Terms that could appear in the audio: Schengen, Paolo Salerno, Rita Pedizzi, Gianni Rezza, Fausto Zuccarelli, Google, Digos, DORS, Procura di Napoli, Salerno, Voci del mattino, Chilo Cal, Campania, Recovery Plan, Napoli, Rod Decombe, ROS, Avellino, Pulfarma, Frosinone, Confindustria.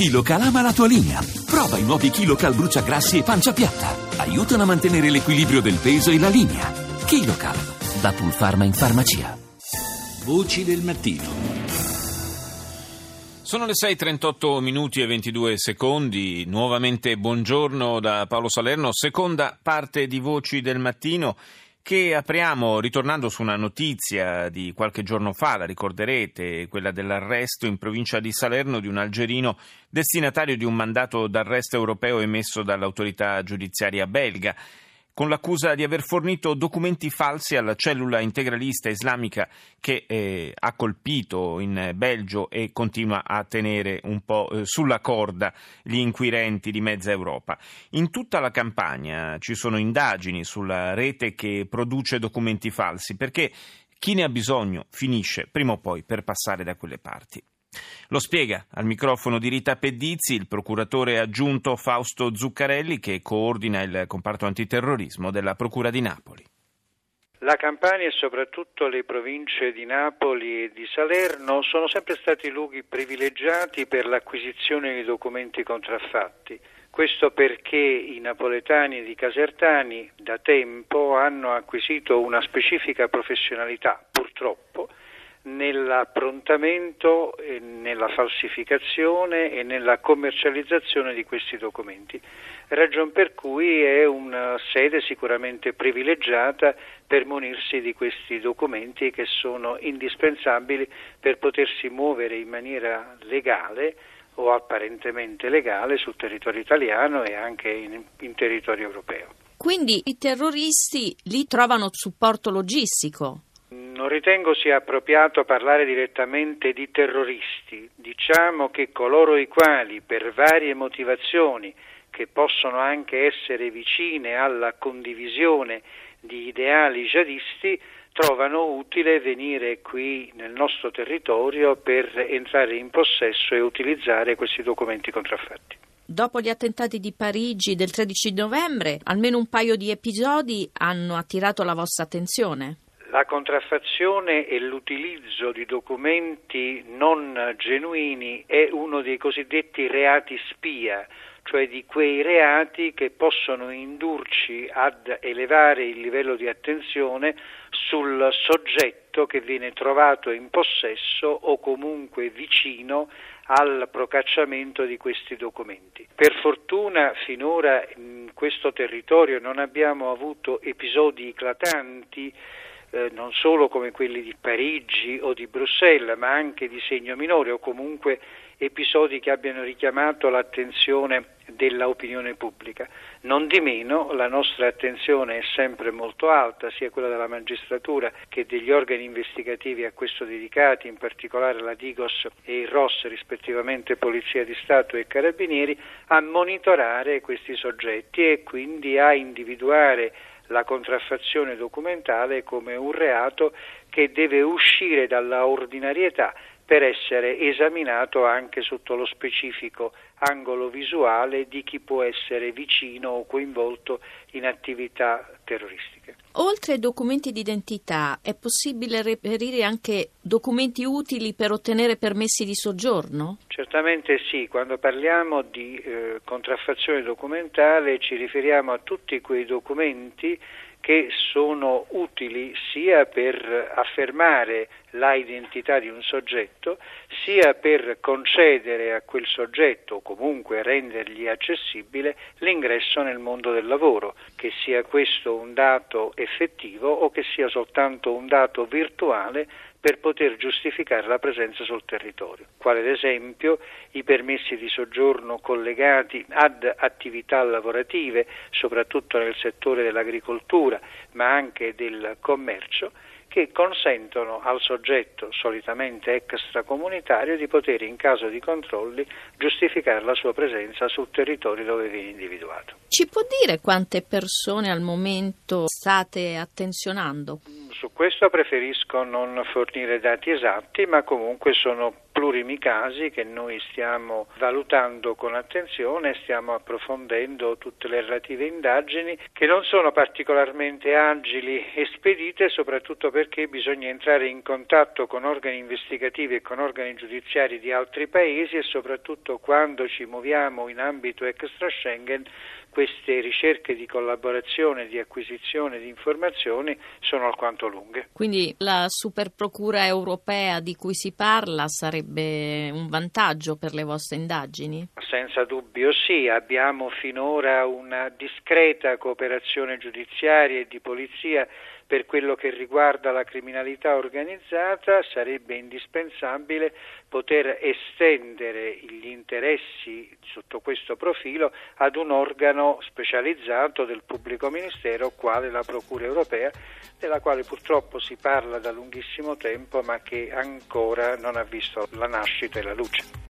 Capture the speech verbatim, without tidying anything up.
Chilo Cal ama la tua linea. Prova i nuovi Chilo Cal bruciagrassi e pancia piatta. Aiutano a mantenere l'equilibrio del peso e la linea. Chilo Cal, da Pulfarma in farmacia. Voci del mattino. Sono le sei e trentotto minuti e ventidue secondi, nuovamente buongiorno da Paolo Salerno, seconda parte di Voci del Mattino che apriamo ritornando su una notizia di qualche giorno fa, la ricorderete, quella dell'arresto in provincia di Salerno di un algerino destinatario di un mandato d'arresto europeo emesso dall'autorità giudiziaria belga, con l'accusa di aver fornito documenti falsi alla cellula integralista islamica che eh, ha colpito in Belgio e continua a tenere un po' eh, sulla corda gli inquirenti di mezza Europa. In tutta la Campania ci sono indagini sulla rete che produce documenti falsi, perché chi ne ha bisogno finisce prima o poi per passare da quelle parti. Lo spiega al microfono di Rita Pedizzi il procuratore aggiunto Fausto Zuccarelli, che coordina il comparto antiterrorismo della Procura di Napoli. La Campania e soprattutto le province di Napoli e di Salerno sono sempre stati luoghi privilegiati per l'acquisizione di documenti contraffatti. Questo perché i napoletani ed i casertani da tempo hanno acquisito una specifica professionalità, purtroppo, nell'approntamento, nella falsificazione e nella commercializzazione di questi documenti, ragion per cui è una sede sicuramente privilegiata per munirsi di questi documenti che sono indispensabili per potersi muovere in maniera legale o apparentemente legale sul territorio italiano e anche in, in territorio europeo. Quindi i terroristi lì trovano supporto logistico? Non ritengo sia appropriato parlare direttamente di terroristi. Diciamo che coloro i quali, per varie motivazioni, che possono anche essere vicine alla condivisione di ideali jihadisti, trovano utile venire qui nel nostro territorio per entrare in possesso e utilizzare questi documenti contraffatti. Dopo gli attentati di Parigi del tredici novembre, almeno un paio di episodi hanno attirato la vostra attenzione. La contraffazione e l'utilizzo di documenti non genuini è uno dei cosiddetti reati spia, cioè di quei reati che possono indurci ad elevare il livello di attenzione sul soggetto che viene trovato in possesso o comunque vicino al procacciamento di questi documenti. Per fortuna finora in questo territorio non abbiamo avuto episodi eclatanti, Eh, non solo come quelli di Parigi o di Bruxelles, ma anche di segno minore o comunque episodi che abbiano richiamato l'attenzione dell'opinione pubblica. Non di meno la nostra attenzione è sempre molto alta, sia quella della magistratura che degli organi investigativi a questo dedicati, in particolare la Digos e il R O S, rispettivamente Polizia di Stato e Carabinieri, a monitorare questi soggetti e quindi a individuare la contraffazione documentale come un reato che deve uscire dalla ordinarietà per essere esaminato anche sotto lo specifico angolo visuale di chi può essere vicino o coinvolto in attività terroristiche. Oltre ai documenti d'identità, è possibile reperire anche documenti utili per ottenere permessi di soggiorno? Certamente sì, quando parliamo di eh, contraffazione documentale ci riferiamo a tutti quei documenti che sono utili sia per affermare la identità di un soggetto, sia per concedere a quel soggetto o comunque rendergli accessibile l'ingresso nel mondo del lavoro, che sia questo un dato effettivo o che sia soltanto un dato virtuale per poter giustificare la presenza sul territorio, quale ad esempio i permessi di soggiorno collegati ad attività lavorative, soprattutto nel settore dell'agricoltura, ma anche del commercio, che consentono al soggetto, solitamente extracomunitario, di poter in caso di controlli giustificare la sua presenza sul territorio dove viene individuato. Ci può dire quante persone al momento state attenzionando? Su questo preferisco non fornire dati esatti, ma comunque sono plurimi casi che noi stiamo valutando con attenzione, stiamo approfondendo tutte le relative indagini che non sono particolarmente agili e spedite, soprattutto perché bisogna entrare in contatto con organi investigativi e con organi giudiziari di altri paesi e soprattutto quando ci muoviamo in ambito extra Schengen queste ricerche di collaborazione, di acquisizione di informazioni sono alquanto lunghe. Quindi la superprocura europea di cui si parla sarebbe un vantaggio per le vostre indagini? Senza dubbio sì, abbiamo finora una discreta cooperazione giudiziaria e di polizia per quello che riguarda la criminalità organizzata. Sarebbe indispensabile poter estendere gli interessi sotto questo profilo ad un organo specializzato del pubblico ministero quale la Procura europea, della quale purtroppo si parla da lunghissimo tempo ma che ancora non ha visto la nascita e la luce.